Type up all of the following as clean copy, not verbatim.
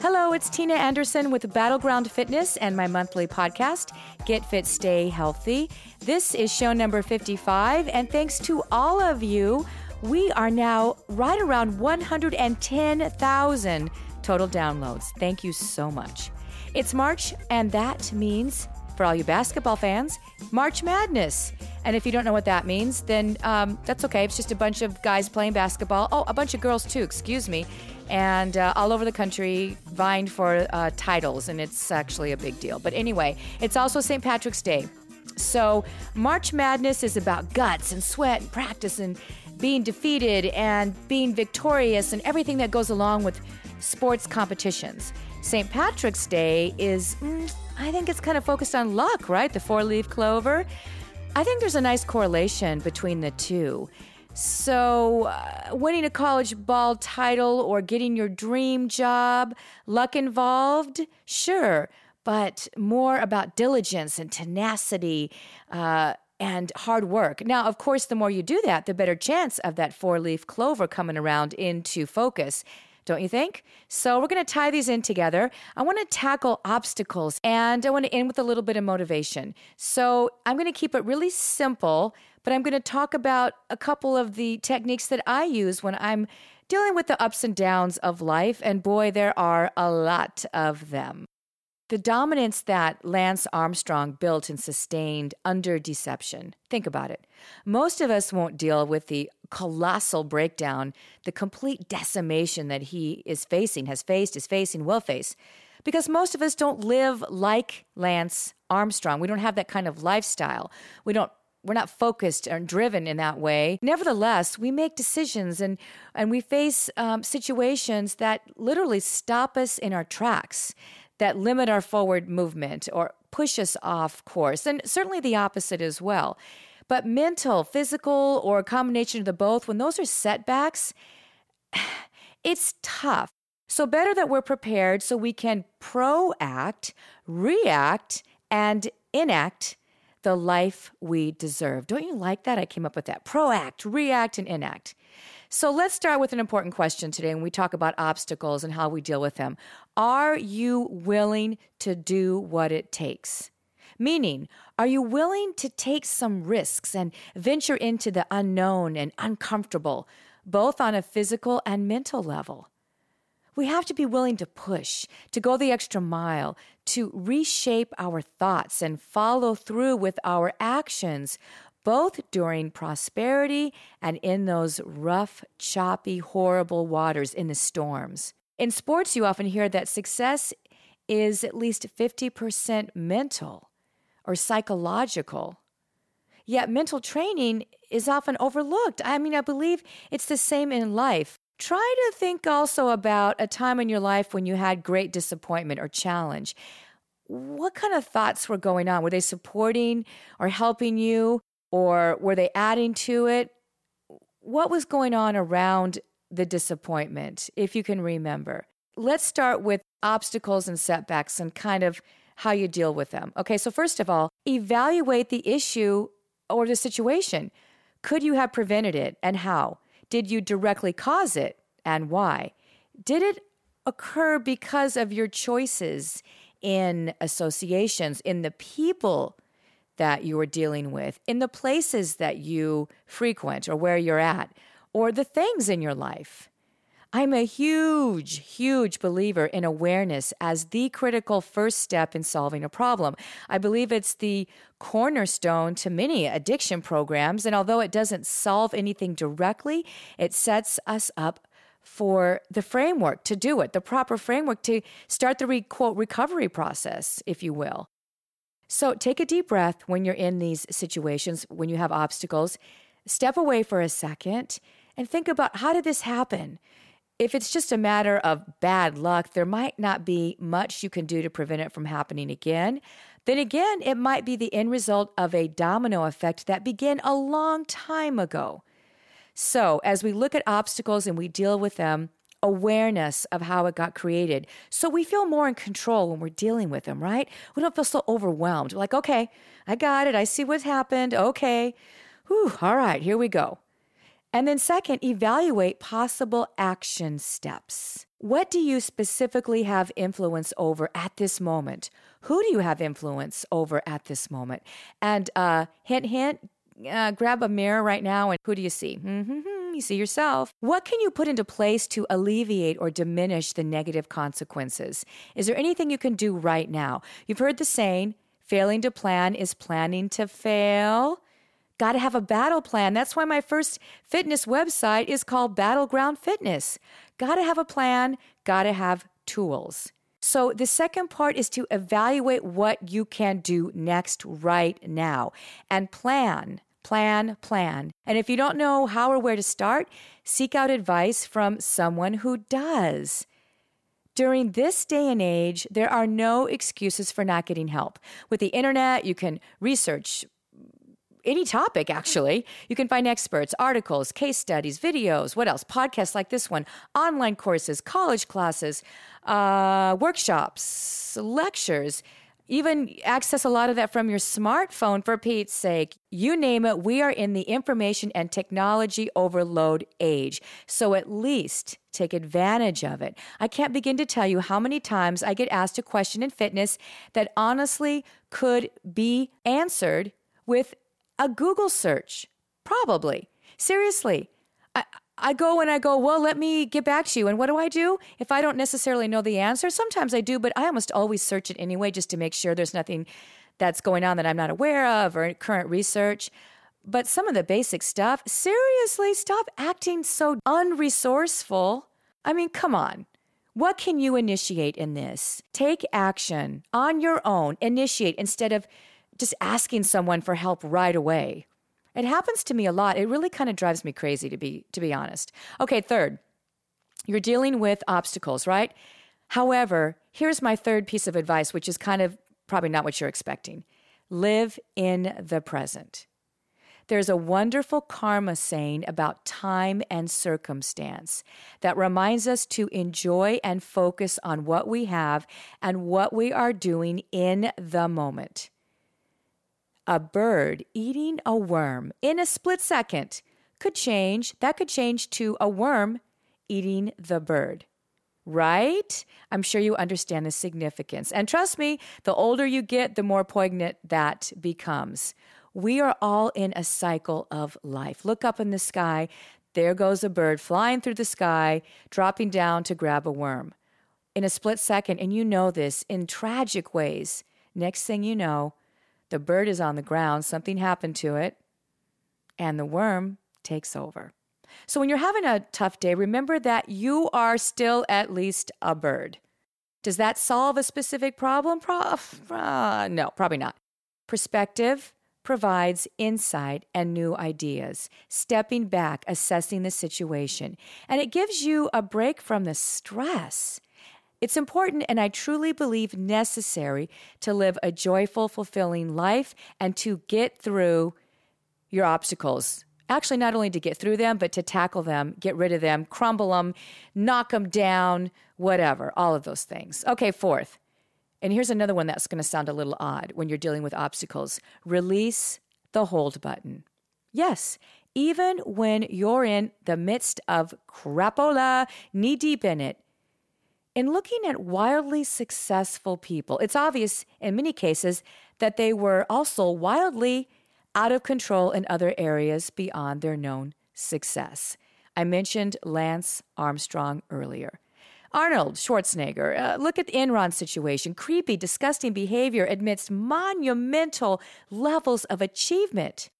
Hello, it's Tina Anderson with Battleground Fitness and my monthly podcast, Get Fit, Stay Healthy. This is show number 55, and thanks to all of you, we are now right around 110,000 total downloads. Thank you so much. It's March, and that means, for all you basketball fans, March Madness. And if you don't know what that means, then that's okay. It's just a bunch of guys playing basketball. Oh, a bunch of girls too, excuse me. And all over the country vying for titles, and it's actually a big deal. But anyway, it's also St. Patrick's Day. So March Madness is about guts and sweat and practice and being defeated and being victorious and everything that goes along with sports competitions. St. Patrick's Day is, I think it's kind of focused on luck, right? The four-leaf clover. I think there's a nice correlation between the two. So winning a college ball title or getting your dream job, luck involved, sure, but more about diligence and tenacity and hard work. Now, of course, the more you do that, the better chance of that four-leaf clover coming around into focus, don't you think? So we're going to tie these in together. I want to tackle obstacles, and I want to end with a little bit of motivation. So I'm going to keep it really simple, but I'm going to talk about a couple of the techniques that I use when I'm dealing with the ups and downs of life, and boy, there are a lot of them. The dominance that Lance Armstrong built and sustained under deception. Think about it. Most of us won't deal with the colossal breakdown, the complete decimation that he is facing, has faced, is facing, will face, because most of us don't live like Lance Armstrong. We don't have that kind of lifestyle. We're not focused and driven in that way. Nevertheless, we make decisions and we face situations that literally stop us in our tracks, that limit our forward movement or push us off course, and certainly the opposite as well. But mental, physical, or a combination of the both, when those are setbacks, it's tough. So better that we're prepared so we can proact, react, and enact the life we deserve. Don't you like that? I came up with that. Proact, react, and enact. So let's start with an important question today when we talk about obstacles and how we deal with them. Are you willing to do what it takes? Meaning, are you willing to take some risks and venture into the unknown and uncomfortable, both on a physical and mental level? We have to be willing to push, to go the extra mile, to reshape our thoughts and follow through with our actions, both during prosperity and in those rough, choppy, horrible waters in the storms. In sports, you often hear that success is at least 50% mental or psychological. Yet mental training is often overlooked. I mean, I believe it's the same in life. Try to think also about a time in your life when you had great disappointment or challenge. What kind of thoughts were going on? Were they supporting or helping you, or were they adding to it? What was going on around the disappointment, if you can remember? Let's start with obstacles and setbacks and kind of how you deal with them. Okay, so first of all, evaluate the issue or the situation. Could you have prevented it, and how? Did you directly cause it, and why? Did it occur because of your choices in associations, in the people that you were dealing with, in the places that you frequent or where you're at, or the things in your life? I'm a huge, huge believer in awareness as the critical first step in solving a problem. I believe it's the cornerstone to many addiction programs, and although it doesn't solve anything directly, it sets us up for the framework to do it, the proper framework to start the recovery process, if you will. So take a deep breath when you're in these situations, when you have obstacles. Step away for a second and think about, how did this happen? If it's just a matter of bad luck, there might not be much you can do to prevent it from happening again. Then again, it might be the end result of a domino effect that began a long time ago. So as we look at obstacles and we deal with them, awareness of how it got created, so we feel more in control when we're dealing with them, right? We don't feel so overwhelmed. We're like, okay, I got it. I see what's happened. Okay. Whew, all right, here we go. And then second, evaluate possible action steps. What do you specifically have influence over at this moment? Who do you have influence over at this moment? And hint, hint, grab a mirror right now and who do you see? You see yourself. What can you put into place to alleviate or diminish the negative consequences? Is there anything you can do right now? You've heard the saying, failing to plan is planning to fail. Got to have a battle plan. That's why my first fitness website is called Battleground Fitness. Got to have a plan. Got to have tools. So the second part is to evaluate what you can do next right now and plan, plan, plan. And if you don't know how or where to start, seek out advice from someone who does. During this day and age, there are no excuses for not getting help. With the internet, you can research any topic, actually. You can find experts, articles, case studies, videos, what else? Podcasts like this one, online courses, college classes, workshops, lectures, even access a lot of that from your smartphone, for Pete's sake. You name it, we are in the information and technology overload age. So at least take advantage of it. I can't begin to tell you how many times I get asked a question in fitness that honestly could be answered with a Google search, probably. Seriously. I go, well, let me get back to you. And what do I do? If I don't necessarily know the answer, sometimes I do, but I almost always search it anyway just to make sure there's nothing that's going on that I'm not aware of or current research. But some of the basic stuff, seriously, stop acting so unresourceful. I mean, come on. What can you initiate in this? Take action on your own. Initiate instead of just asking someone for help right away. It happens to me a lot. It really kind of drives me crazy, to be honest. Okay, third, you're dealing with obstacles, right? However, here's my third piece of advice, which is kind of probably not what you're expecting. Live in the present. There's a wonderful karma saying about time and circumstance that reminds us to enjoy and focus on what we have and what we are doing in the moment. A bird eating a worm in a split second could change. That could change to a worm eating the bird, right? I'm sure you understand the significance. And trust me, the older you get, the more poignant that becomes. We are all in a cycle of life. Look up in the sky. There goes a bird flying through the sky, dropping down to grab a worm in a split second. And you know this in tragic ways. Next thing you know, the bird is on the ground, something happened to it, and the worm takes over. So when you're having a tough day, remember that you are still at least a bird. Does that solve a specific problem? No, probably not. Perspective provides insight and new ideas, stepping back, assessing the situation, and it gives you a break from the stress. It's important, and I truly believe necessary, to live a joyful, fulfilling life and to get through your obstacles. Actually, not only to get through them, but to tackle them, get rid of them, crumble them, knock them down, whatever, all of those things. Okay, fourth, and here's another one that's going to sound a little odd when you're dealing with obstacles. Release the hold button. Yes, even when you're in the midst of crapola, knee deep in it. In looking at wildly successful people, it's obvious in many cases that they were also wildly out of control in other areas beyond their known success. I mentioned Lance Armstrong earlier. Arnold Schwarzenegger, look at the Enron situation. Creepy, disgusting behavior amidst monumental levels of achievement.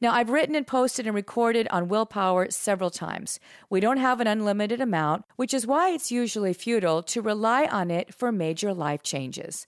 Now, I've written and posted and recorded on willpower several times. We don't have an unlimited amount, which is why it's usually futile to rely on it for major life changes.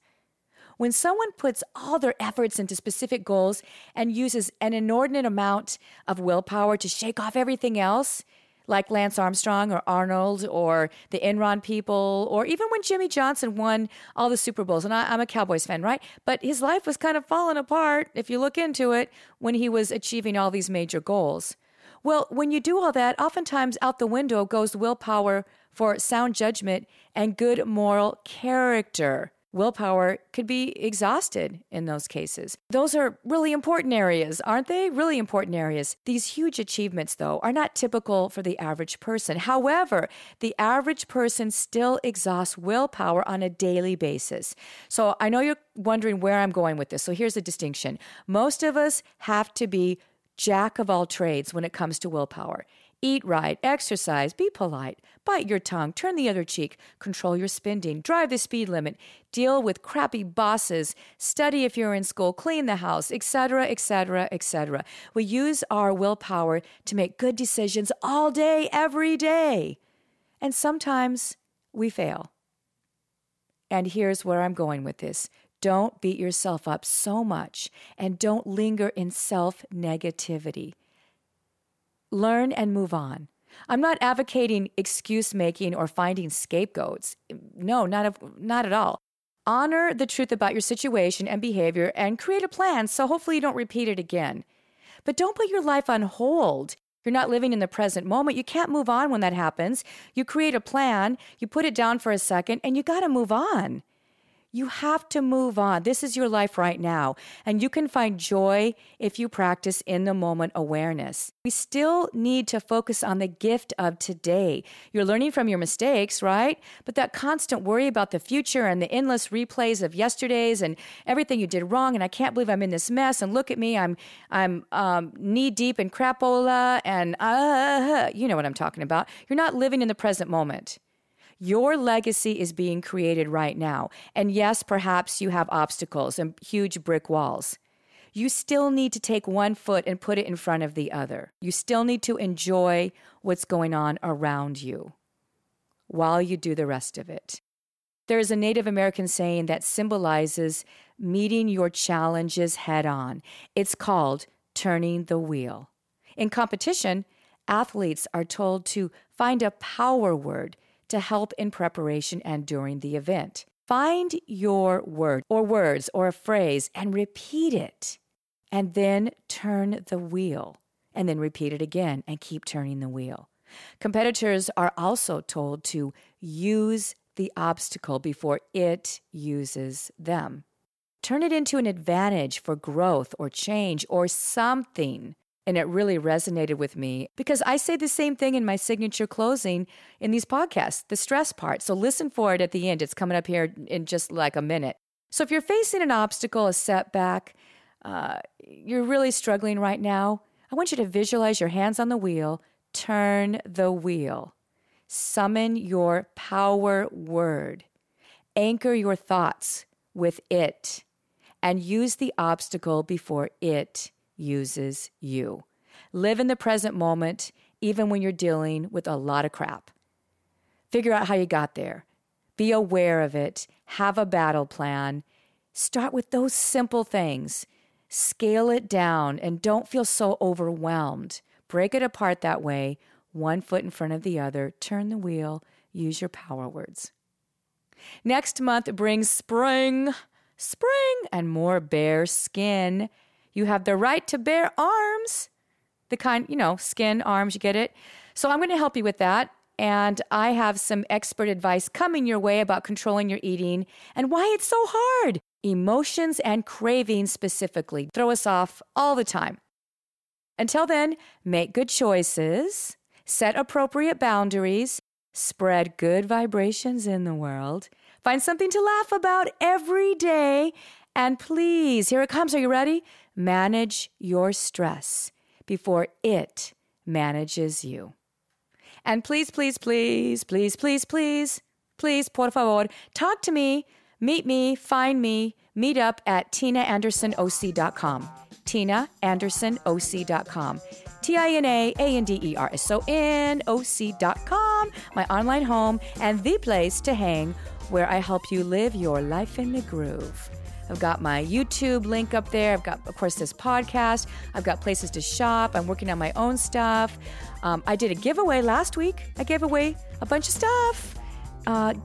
When someone puts all their efforts into specific goals and uses an inordinate amount of willpower to shake off everything else, like Lance Armstrong or Arnold or the Enron people, or even when Jimmy Johnson won all the Super Bowls. And I'm a Cowboys fan, right? But his life was kind of falling apart, if you look into it, when he was achieving all these major goals. Well, when you do all that, oftentimes out the window goes willpower for sound judgment and good moral character. willpower could be exhausted in those cases. Those are really important areas, aren't they? Really important areas. These huge achievements, though, are not typical for the average person. However, the average person still exhausts willpower on a daily basis. So I know you're wondering where I'm going with this. So here's the distinction. Most of us have to be jack of all trades when it comes to willpower. Eat right, exercise, be polite, bite your tongue, turn the other cheek, control your spending, drive the speed limit, deal with crappy bosses, study if you're in school, clean the house, etc., etc., etc. We use our willpower to make good decisions all day, every day. And sometimes we fail. And here's where I'm going with this. Don't beat yourself up so much and don't linger in self-negativity. Learn and move on. I'm not advocating excuse-making or finding scapegoats. No, not at all. Honor the truth about your situation and behavior and create a plan so hopefully you don't repeat it again. But don't put your life on hold. You're not living in the present moment. You can't move on when that happens. You create a plan, you put it down for a second, and you got to move on. You have to move on. This is your life right now. And you can find joy if you practice in the moment awareness. We still need to focus on the gift of today. You're learning from your mistakes, right? But that constant worry about the future and the endless replays of yesterday's and everything you did wrong. And I can't believe I'm in this mess. And look at me. I'm knee deep in crapola and you know what I'm talking about. You're not living in the present moment. Your legacy is being created right now. And yes, perhaps you have obstacles and huge brick walls. You still need to take one foot and put it in front of the other. You still need to enjoy what's going on around you while you do the rest of it. There is a Native American saying that symbolizes meeting your challenges head on. It's called turning the wheel. In competition, athletes are told to find a power word to help in preparation and during the event. Find your word or words or a phrase and repeat it. And then turn the wheel. And then repeat it again and keep turning the wheel. Competitors are also told to use the obstacle before it uses them. Turn it into an advantage for growth or change or something. And it really resonated with me because I say the same thing in my signature closing in these podcasts, the stress part. So listen for it at the end. It's coming up here in just like a minute. So if you're facing an obstacle, a setback, you're really struggling right now, I want you to visualize your hands on the wheel, turn the wheel, summon your power word, anchor your thoughts with it, and use the obstacle before it uses you. Live in the present moment, even when you're dealing with a lot of crap. Figure out how you got there. Be aware of it. Have a battle plan. Start with those simple things. Scale it down and don't feel so overwhelmed. Break it apart that way, one foot in front of the other. Turn the wheel. Use your power words. Next month brings spring, and more bare skin. You have the right to bare arms, the kind, skin, arms, you get it? So I'm going to help you with that. And I have some expert advice coming your way about controlling your eating and why it's so hard. Emotions and cravings specifically throw us off all the time. Until then, make good choices, set appropriate boundaries, spread good vibrations in the world, find something to laugh about every day, and please, here it comes. Are you ready? Manage your stress before it manages you. And please, please, please, please, please, please, please, por favor, talk to me, meet me, find me, meet up at TinaAndersonOC.com. TinaAndersonOC.com. TinaAndersonOC.com. My online home and the place to hang where I help you live your life in the groove. I've got my YouTube link up there. I've got, of course, this podcast. I've got places to shop. I'm working on my own stuff. I did a giveaway last week. I gave away a bunch of stuff.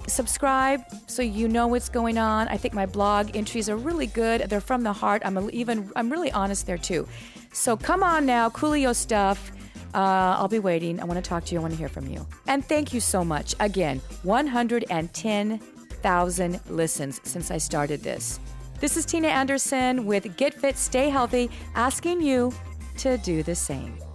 Subscribe so you know what's going on. I think my blog entries are really good. They're from the heart. I'm really honest there, too. So come on now, Coolio stuff. I'll be waiting. I want to talk to you. I want to hear from you. And thank you so much. Again, 110 1,000 listens since I started this. This is Tina Anderson with Get Fit, Stay Healthy, asking you to do the same.